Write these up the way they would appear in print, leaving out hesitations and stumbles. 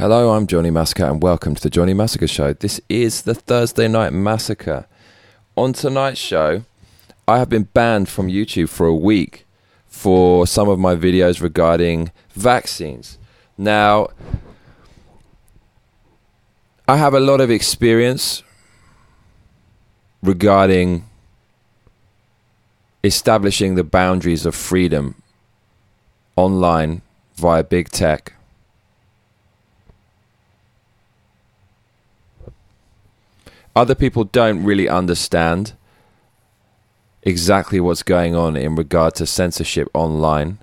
Hello, I'm Johnny Massacre and welcome to the Johnny Massacre Show. This is the Thursday Night Massacre. On tonight's show, I have been banned from YouTube for a week for some of my videos regarding vaccines. Now, I have a lot of experience regarding establishing the boundaries of freedom online via big tech. Other people don't really understand exactly what's going on in regard to censorship online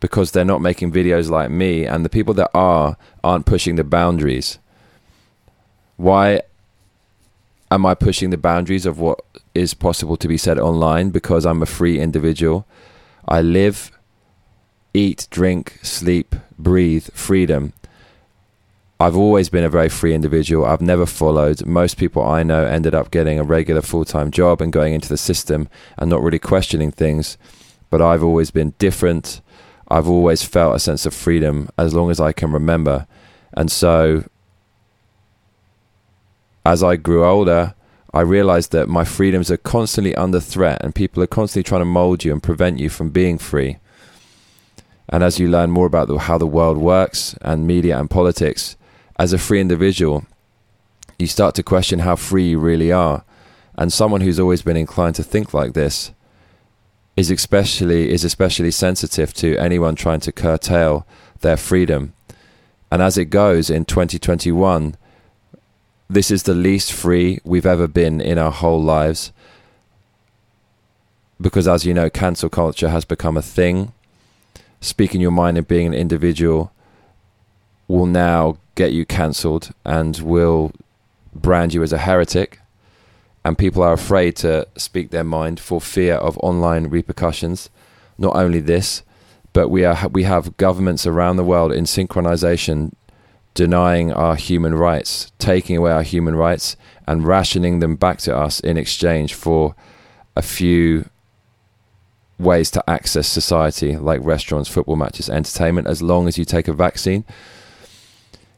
because they're not making videos like me, and the people that are aren't pushing the boundaries. Why am I pushing the boundaries of what is possible to be said online? Because I'm a free individual. I live, eat, drink, sleep, breathe freedom. I've always been a very free individual. I've never followed. Most people I know ended up getting a regular full-time job and going into the system and not really questioning things. But I've always been different. I've always felt a sense of freedom as long as I can remember. And so as I grew older, I realized that my freedoms are constantly under threat and people are constantly trying to mold you and prevent you from being free. And as you learn more about how the world works and media and politics, as a free individual, you start to question how free you really are. And someone who's always been inclined to think like this is especially sensitive to anyone trying to curtail their freedom. And as it goes in 2021, this is the least free we've ever been in our whole lives. Because as you know, cancel culture has become a thing. Speaking your mind and being an individual will now get you cancelled and will brand you as a heretic, and people are afraid to speak their mind for fear of online repercussions. Not only this, but we have governments around the world in synchronization denying our human rights, taking away our human rights and rationing them back to us in exchange for a few ways to access society, like restaurants, football matches, entertainment, as long as you take a vaccine.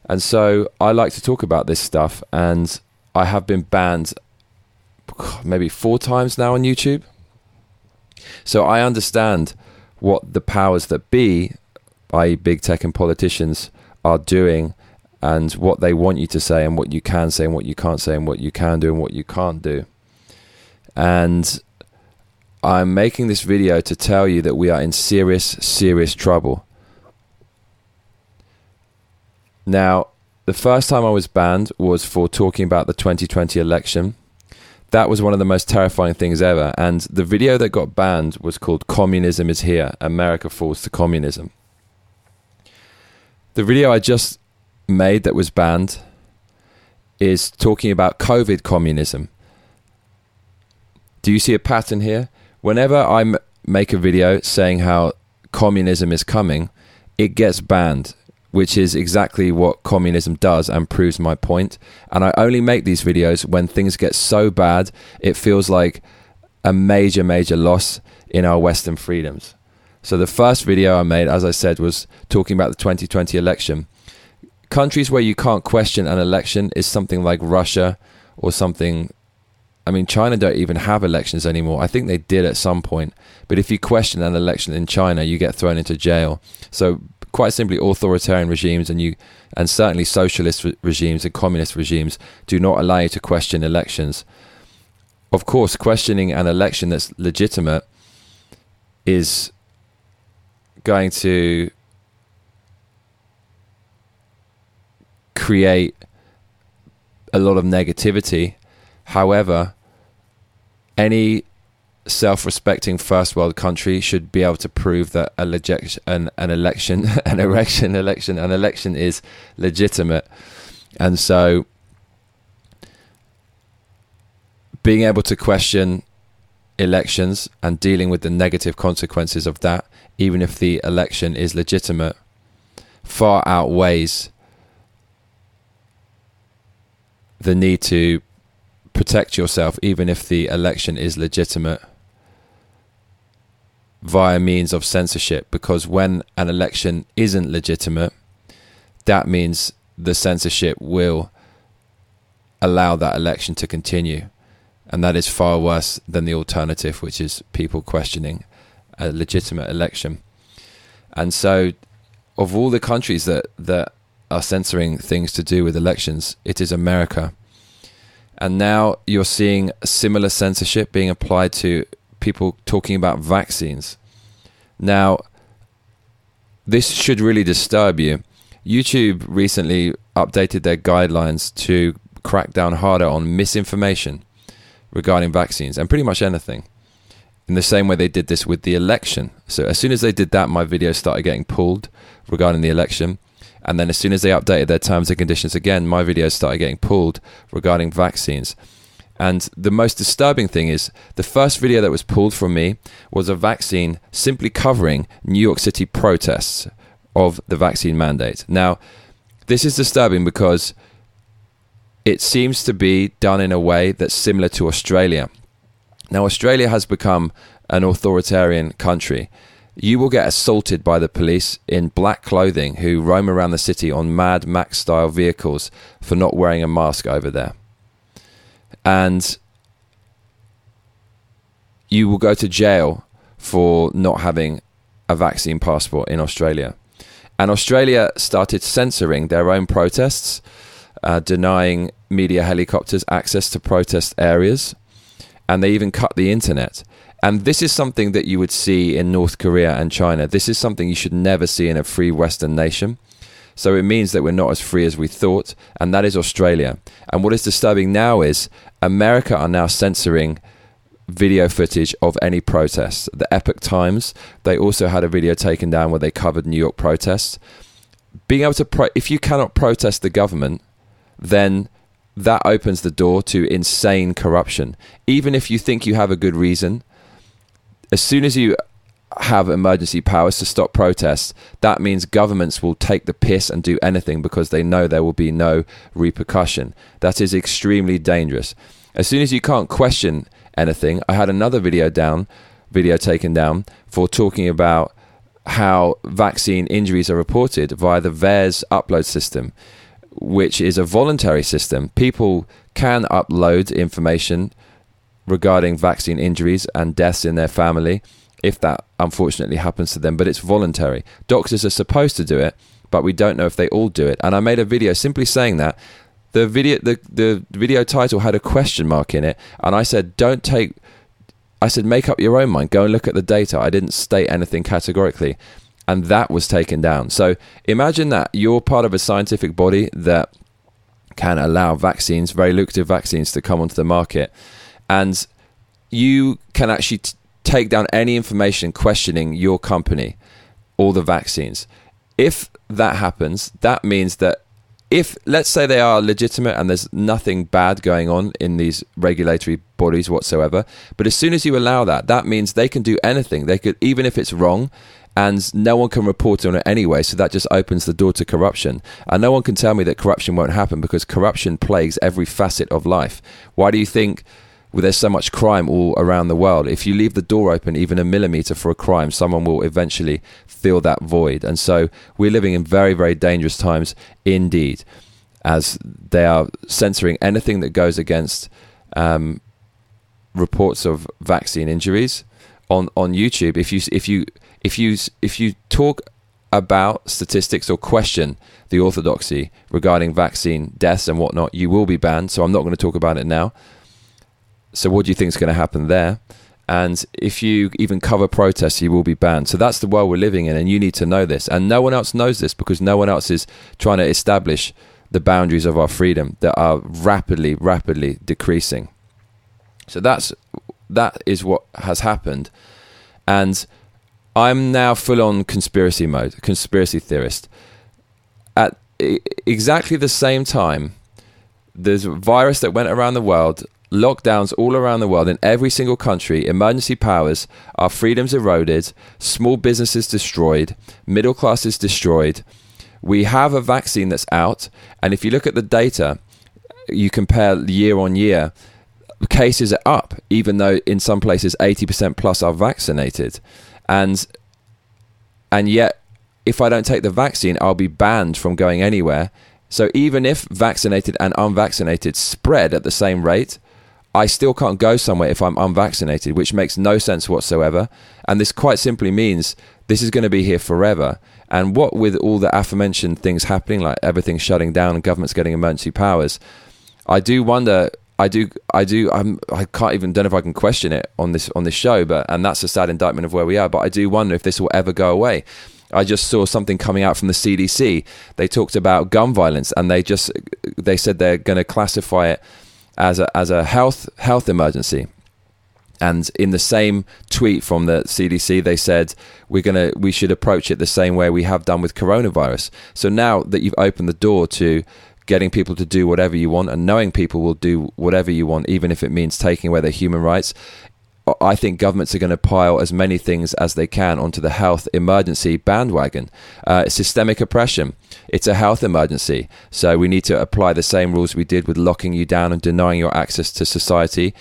And so I like to talk about this stuff, and I have been banned maybe 4 times now on YouTube. So I understand what the powers that be, i.e. big tech and politicians, are doing and what they want you to say and what you can say and what you can't say and what you can do and what you can't do. And I'm making this video to tell you that we are in serious, serious trouble. Now, the first time I was banned was for talking about the 2020 election. That was one of the most terrifying things ever. And the video that got banned was called "Communism is Here, America Falls to Communism." The video I just made that was banned is talking about COVID communism. Do you see a pattern here? Whenever I make a video saying how communism is coming, it gets banned, which is exactly what communism does and proves my point. And I only make these videos when things get so bad, it feels like a major, major loss in our Western freedoms. So the first video I made, as I said, was talking about the 2020 election. Countries where you can't question an election is something like Russia or something. I mean, China don't even have elections anymore. I think they did at some point. But if you question an election in China, you get thrown into jail. So quite simply, authoritarian regimes and certainly socialist regimes and communist regimes do not allow you to question elections. Of course, questioning an election that's legitimate is going to create a lot of negativity. However, any self-respecting first world country should be able to prove that an election is legitimate. And so being able to question elections and dealing with the negative consequences of that, even if the election is legitimate, far outweighs the need to protect yourself, even if the election is legitimate, via means of censorship. Because when an election isn't legitimate, that means the censorship will allow that election to continue. And that is far worse than the alternative, which is people questioning a legitimate election. And so of all the countries that are censoring things to do with elections, it is America. And now you're seeing similar censorship being applied to people talking about vaccines. Now, this should really disturb you. YouTube recently updated their guidelines to crack down harder on misinformation regarding vaccines and pretty much anything, in the same way they did this with the election. So as soon as they did that, my video started getting pulled regarding the election. And then as soon as they updated their terms and conditions again, my videos started getting pulled regarding vaccines. And the most disturbing thing is the first video that was pulled from me was a vaccine simply covering New York City protests of the vaccine mandate. Now, this is disturbing because it seems to be done in a way that's similar to Australia. Now, Australia has become an authoritarian country. You will get assaulted by the police in black clothing who roam around the city on Mad Max-style vehicles for not wearing a mask over there. And you will go to jail for not having a vaccine passport in Australia. And Australia started censoring their own protests, denying media helicopters access to protest areas. And they even cut the internet. And this is something that you would see in North Korea and China. This is something you should never see in a free Western nation. So it means that we're not as free as we thought, and that is Australia. And what is disturbing now is America are now censoring video footage of any protests. The Epoch Times, they also had a video taken down where they covered New York protests. Being able to if you cannot protest the government, then that opens the door to insane corruption. Even if you think you have a good reason, as soon as you have emergency powers to stop protests, that means governments will take the piss and do anything because they know there will be no repercussion. That is extremely dangerous. As soon as you can't question anything, I had another video taken down for talking about how vaccine injuries are reported via the VAERS upload system, which is a voluntary system. People can upload information regarding vaccine injuries and deaths in their family if that unfortunately happens to them, but it's voluntary. Doctors are supposed to do it, but we don't know if they all do it. And I made a video simply saying that. The video title had a question mark in it, and I said, make up your own mind, go and look at the data. I didn't state anything categorically, and that was taken down. So imagine that you're part of a scientific body that can allow vaccines, very lucrative vaccines, to come onto the market. And you can actually take down any information questioning your company or the vaccines. If that happens, that means that if, let's say, they are legitimate and there's nothing bad going on in these regulatory bodies whatsoever, but as soon as you allow that, that means they can do anything. They could, even if it's wrong, and no one can report on it anyway, so that just opens the door to corruption. And no one can tell me that corruption won't happen, because corruption plagues every facet of life. Why do you think there's so much crime all around the world? If you leave the door open even a millimeter for a crime, someone will eventually fill that void. And so we're living in very, very dangerous times indeed, as they are censoring anything that goes against reports of vaccine injuries on YouTube. If you talk about statistics or question the orthodoxy regarding vaccine deaths and whatnot, you will be banned. So I'm not going to talk about it now. So what do you think is going to happen there? And if you even cover protests, you will be banned. So that's the world we're living in, and you need to know this. And no one else knows this, because no one else is trying to establish the boundaries of our freedom that are rapidly, rapidly decreasing. So that is what has happened. And I'm now full-on conspiracy mode, conspiracy theorist. At exactly the same time, there's a virus that went around the world, lockdowns all around the world in every single country, emergency powers, our freedoms eroded, small businesses destroyed, middle classes destroyed. We have a vaccine that's out, and if you look at the data, you compare year on year, cases are up, even though in some places 80% plus are vaccinated. And yet, if I don't take the vaccine, I'll be banned from going anywhere. So even if vaccinated and unvaccinated spread at the same rate, I still can't go somewhere if I'm unvaccinated, which makes no sense whatsoever. And this quite simply means this is going to be here forever. And what with all the aforementioned things happening, like everything shutting down and governments getting emergency powers, I do wonder, I can't even, don't know if I can question it on this show, but, and that's a sad indictment of where we are, but I do wonder if this will ever go away. I just saw something coming out from the CDC. They talked about gun violence, and they said they're going to classify it as a health emergency. And in the same tweet from the CDC, they said we should approach it the same way we have done with coronavirus. So now that you've opened the door to getting people to do whatever you want and knowing people will do whatever you want, even if it means taking away their human rights, I think governments are going to pile as many things as they can onto the health emergency bandwagon. Systemic oppression, it's a health emergency. So we need to apply the same rules we did with locking you down and denying your access to society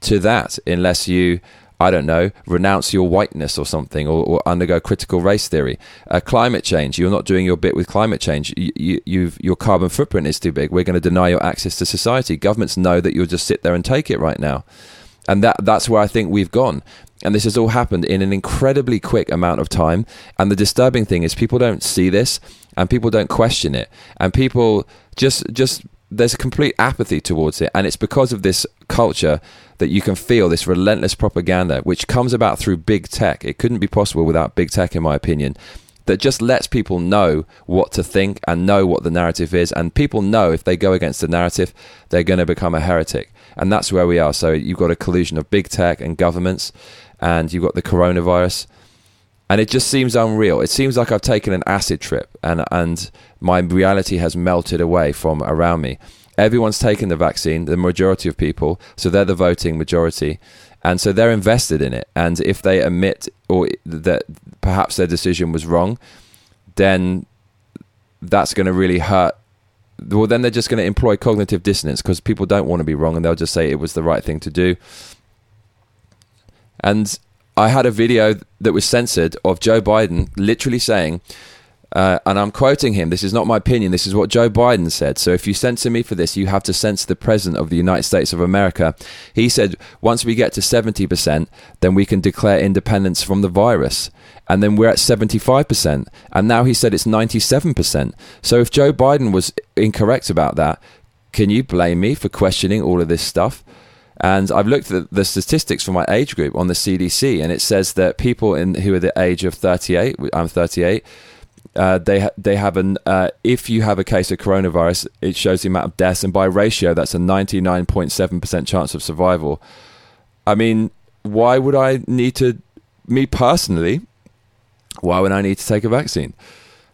to that, unless you, I don't know, renounce your whiteness or something, or undergo critical race theory. Climate change, you're not doing your bit with climate change. Your carbon footprint is too big. We're going to deny your access to society. Governments know that you'll just sit there and take it right now. And that's where I think we've gone. And this has all happened in an incredibly quick amount of time. And the disturbing thing is people don't see this and people don't question it. And people just there's a complete apathy towards it. And it's because of this culture that you can feel this relentless propaganda, which comes about through big tech. It couldn't be possible without big tech, in my opinion, that just lets people know what to think and know what the narrative is. And people know if they go against the narrative, they're going to become a heretic. And that's where we are. So you've got a collusion of big tech and governments, and you've got the coronavirus. And it just seems unreal. It seems like I've taken an acid trip and my reality has melted away from around me. Everyone's taken the vaccine, the majority of people, so they're the voting majority. And so they're invested in it. And if they admit or that perhaps their decision was wrong, then that's going to really hurt. Well, then they're just going to employ cognitive dissonance because people don't want to be wrong, and they'll just say it was the right thing to do. And I had a video that was censored of Joe Biden literally saying, and I'm quoting him, this is not my opinion, this is what Joe Biden said. So if you censor me for this, you have to censor the president of the United States of America. He said, once we get to 70%, then we can declare independence from the virus. And then we're at 75%. And now he said it's 97%. So if Joe Biden was incorrect about that, can you blame me for questioning all of this stuff? And I've looked at the statistics for my age group on the CDC, and it says that people who are the age of 38, I'm 38, they have an if you have a case of coronavirus, it shows the amount of deaths, and by ratio that's a 99.7% chance of survival. I mean, why would I need to, me personally, why would I need to take a vaccine?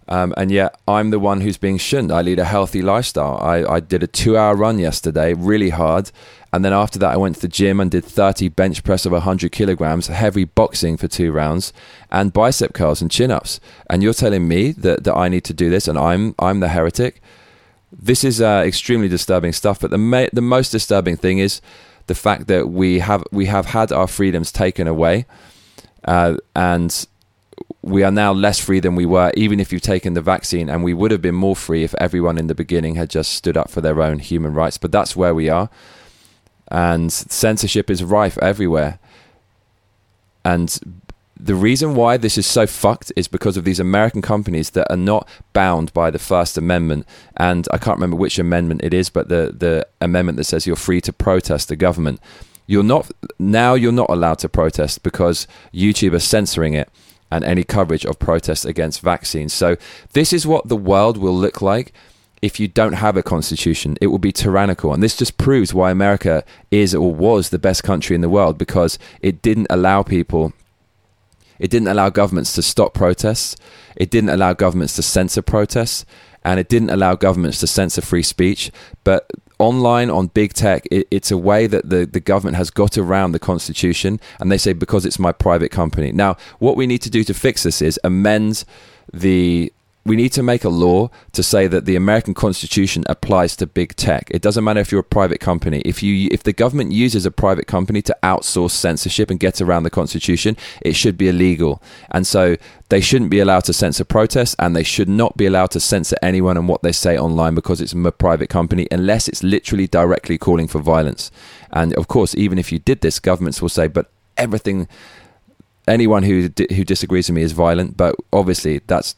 And yet I'm the one who's being shunned. I lead a healthy lifestyle. I did a 2-hour run yesterday, really hard. And then after that, I went to the gym and did 30 bench press of 100 kilograms, heavy boxing for 2 rounds, and bicep curls and chin-ups. And you're telling me that I need to do this, and I'm the heretic? This is extremely disturbing stuff. But the most disturbing thing is the fact that we have had our freedoms taken away, and we are now less free than we were, even if you've taken the vaccine, and we would have been more free if everyone in the beginning had just stood up for their own human rights. But that's where we are. And censorship is rife everywhere. And the reason why this is so fucked is because of these American companies that are not bound by the First Amendment. And I can't remember which amendment it is, but the amendment that says you're free to protest the government. You're not allowed to protest because YouTube are censoring it, and any coverage of protests against vaccines. So this is what the world will look like if you don't have a constitution. It will be tyrannical. And this just proves why America is or was the best country in the world, because it didn't allow governments to stop protests, it didn't allow governments to censor protests, and it didn't allow governments to censor free speech. But online, on big tech, it's a way that the government has got around the constitution, and they say, because it's my private company. Now, what we need to do to fix this is amend the we need to make a law to say that the American Constitution applies to big tech. It doesn't matter if you're a private company. If the government uses a private company to outsource censorship and get around the Constitution, it should be illegal. And so they shouldn't be allowed to censor protests, and they should not be allowed to censor anyone and what they say online because it's a private company, unless it's literally directly calling for violence. And of course, even if you did this, governments will say, but everything, anyone who disagrees with me is violent. But obviously that's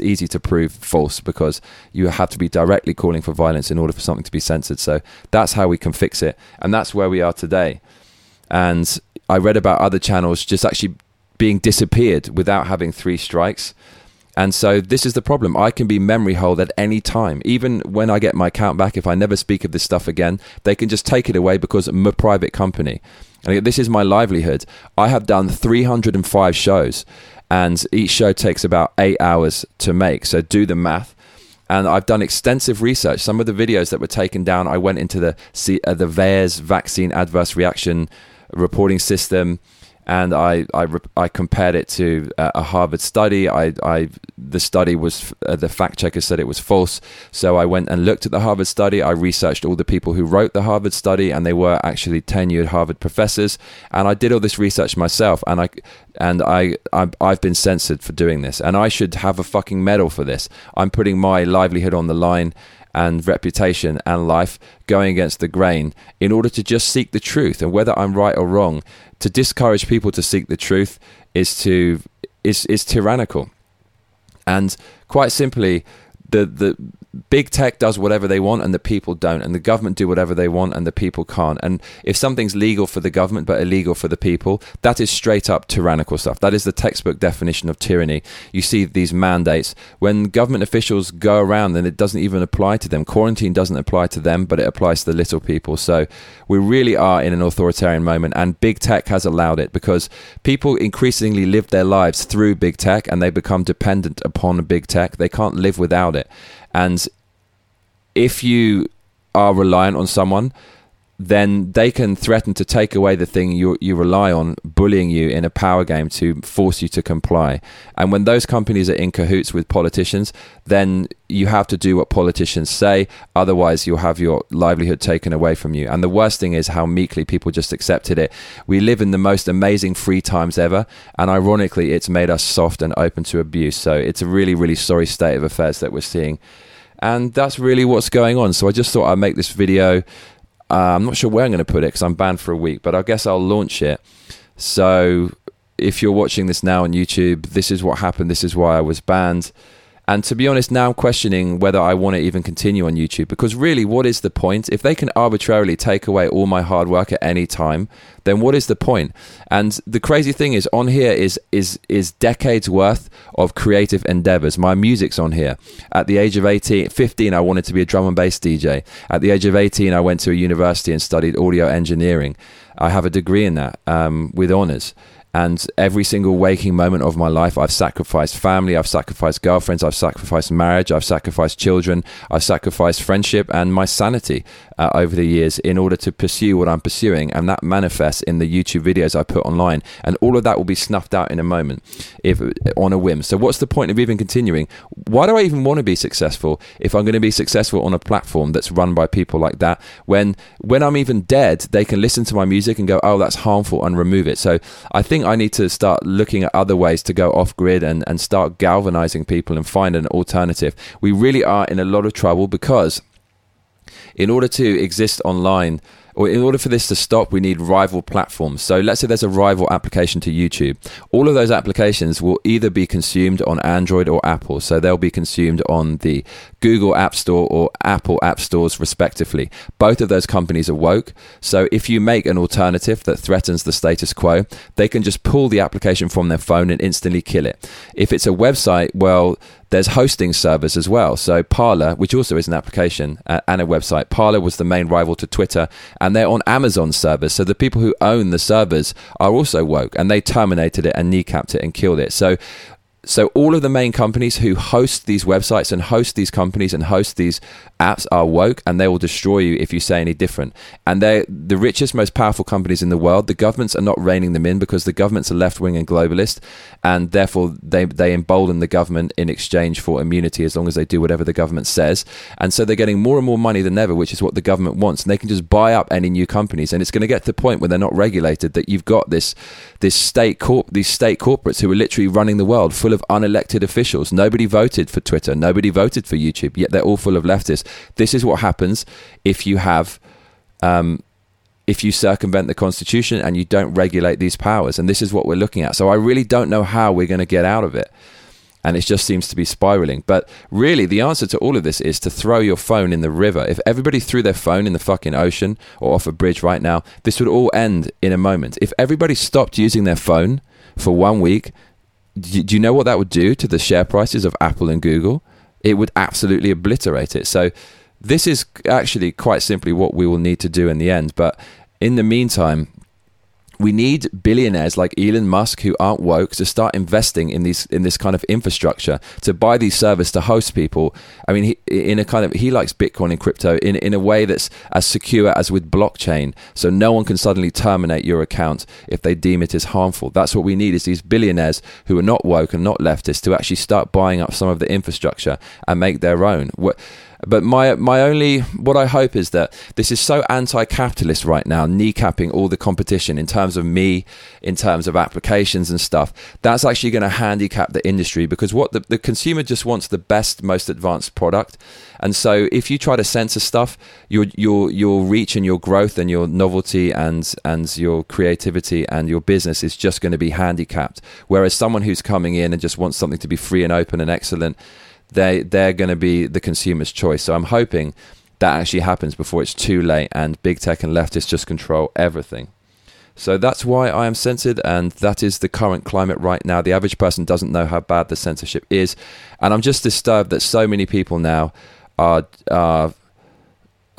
easy to prove false, because you have to be directly calling for violence in order for something to be censored. So that's how we can fix it. And that's where we are today. And I read about other channels just actually being disappeared without having three strikes. And so this is the problem. I can be memory holed at any time. Even when I get my account back, if I never speak of this stuff again, they can just take it away because I'm a private company. And this is my livelihood. I have done 305 shows, and each show takes about 8 hours to make. So do the math. And I've done extensive research. Some of the videos that were taken down, I went into the VAERS vaccine adverse reaction reporting system, and I compared it to a Harvard study. The study was, the fact checker said it was false. So I went and looked at the Harvard study. I researched all the people who wrote the Harvard study, and they were actually tenured Harvard professors. And I did all this research myself, and I've been censored for doing this. And I should have a fucking medal for this. I'm putting my livelihood on the line, and reputation and life, going against the grain in order to just seek the truth. And whether I'm right or wrong, to discourage people to seek the truth is tyrannical. And quite simply, the big tech does whatever they want and the people don't, and the government do whatever they want and the people can't. And if something's legal for the government but illegal for the people, that is straight up tyrannical stuff. That is the textbook definition of tyranny. You see these mandates when government officials go around, and it doesn't even apply to them. Quarantine doesn't apply to them, but it applies to the little people. So we really are in an authoritarian moment, and big tech has allowed it, because people increasingly live their lives through big tech, and they become dependent upon big tech. They can't live without it. And if you are reliant on someone, then they can threaten to take away the thing you rely on, bullying you in a power game to force you to comply. And when those companies are in cahoots with politicians, then you have to do what politicians say. Otherwise, you'll have your livelihood taken away from you. And the worst thing is how meekly people just accepted it. We live in the most amazing free times ever. And ironically, it's made us soft and open to abuse. So it's a really, really sorry state of affairs that we're seeing. And that's really what's going on. So I just thought I'd make this video. I'm not sure where I'm going to put it because I'm banned for a week, but I guess I'll launch it. So if you're watching this now on YouTube, this is what happened. This is why I was banned. And to be honest, now I'm questioning whether I want to even continue on YouTube, because really, what is the point? If they can arbitrarily take away all my hard work at any time, then what is the point? And the crazy thing is, on here is decades worth of creative endeavors. My music's on here. At the age of 15, I wanted to be a drum and bass DJ. At the age of 18, I went to a university and studied audio engineering. I have a degree in that with honors. And every single waking moment of my life, I've sacrificed family, I've sacrificed girlfriends, I've sacrificed marriage, I've sacrificed children, I've sacrificed friendship and my sanity over the years in order to pursue what I'm pursuing. And that manifests in the YouTube videos I put online. And all of that will be snuffed out in a moment, if on a whim. So what's the point of even continuing? Why do I even want to be successful if I'm going to be successful on a platform that's run by people like that? When I'm even dead, they can listen to my music and go, oh, that's harmful, and remove it. So I think I need to start looking at other ways to go off grid and start galvanizing people and find an alternative. We really are in a lot of trouble, because in order to exist online, or in order for this to stop, we need rival platforms. So let's say there's a rival application to YouTube. All of those applications will either be consumed on Android or Apple. So they'll be consumed on the Google App Store or Apple App Stores, respectively. Both of those companies are woke. So if you make an alternative that threatens the status quo, they can just pull the application from their phone and instantly kill it. If it's a website, well, there's hosting servers as well. So Parler, which also is an application and a website. Parler was the main rival to Twitter, and they're on Amazon servers. So the people who own the servers are also woke, and they terminated it and kneecapped it and killed it. So So all of the main companies who host these websites and host these companies and host these apps are woke, and they will destroy you if you say any different. And they're the richest, most powerful companies in the world. The governments are not reining them in because the governments are left-wing and globalist, and therefore they embolden the government in exchange for immunity as long as they do whatever the government says. And so they're getting more and more money than ever, which is what the government wants. And they can just buy up any new companies. And it's going to get to the point where they're not regulated, that you've got these state corporates who are literally running the world, full of unelected officials. Nobody voted for Twitter, nobody voted for YouTube, yet they're all full of leftists. This is what happens if you circumvent the Constitution and you don't regulate these powers. And this is what we're looking at. So I really don't know how we're going to get out of it. And it just seems to be spiraling. But really, the answer to all of this is to throw your phone in the river. If everybody threw their phone in the fucking ocean or off a bridge right now, this would all end in a moment. If everybody stopped using their phone for 1 week, do you know what that would do to the share prices of Apple and Google? It would absolutely obliterate it. So this is actually quite simply what we will need to do in the end. But in the meantime, we need billionaires like Elon Musk who aren't woke to start investing in this kind of infrastructure, to buy these servers, to host people. I mean, he likes Bitcoin and crypto in a way that's as secure as with blockchain. So no one can suddenly terminate your account if they deem it as harmful. That's what we need, is these billionaires who are not woke and not leftists to actually start buying up some of the infrastructure and make their own. But what I hope is that this is so anti-capitalist right now, kneecapping all the competition in terms of in terms of applications and stuff. That's actually going to handicap the industry, because what the consumer just wants the best, most advanced product. And so if you try to censor stuff, your reach and your growth and your novelty and your creativity and your business is just going to be handicapped. Whereas someone who's coming in and just wants something to be free and open and excellent, they're going to be the consumer's choice. So I'm hoping that actually happens before it's too late and big tech and leftists just control everything. So that's why I am censored, and that is the current climate right now. The average person doesn't know how bad the censorship is, and I'm just disturbed that so many people now are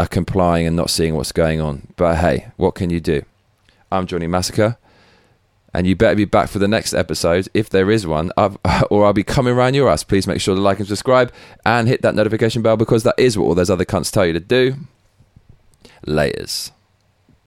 complying and not seeing what's going on. But hey, what can you do? I'm Johnny Massacre, and you better be back for the next episode, if there is one, or I'll be coming around your ass. Please make sure to like and subscribe and hit that notification bell, because that is what all those other cunts tell you to do. Laters.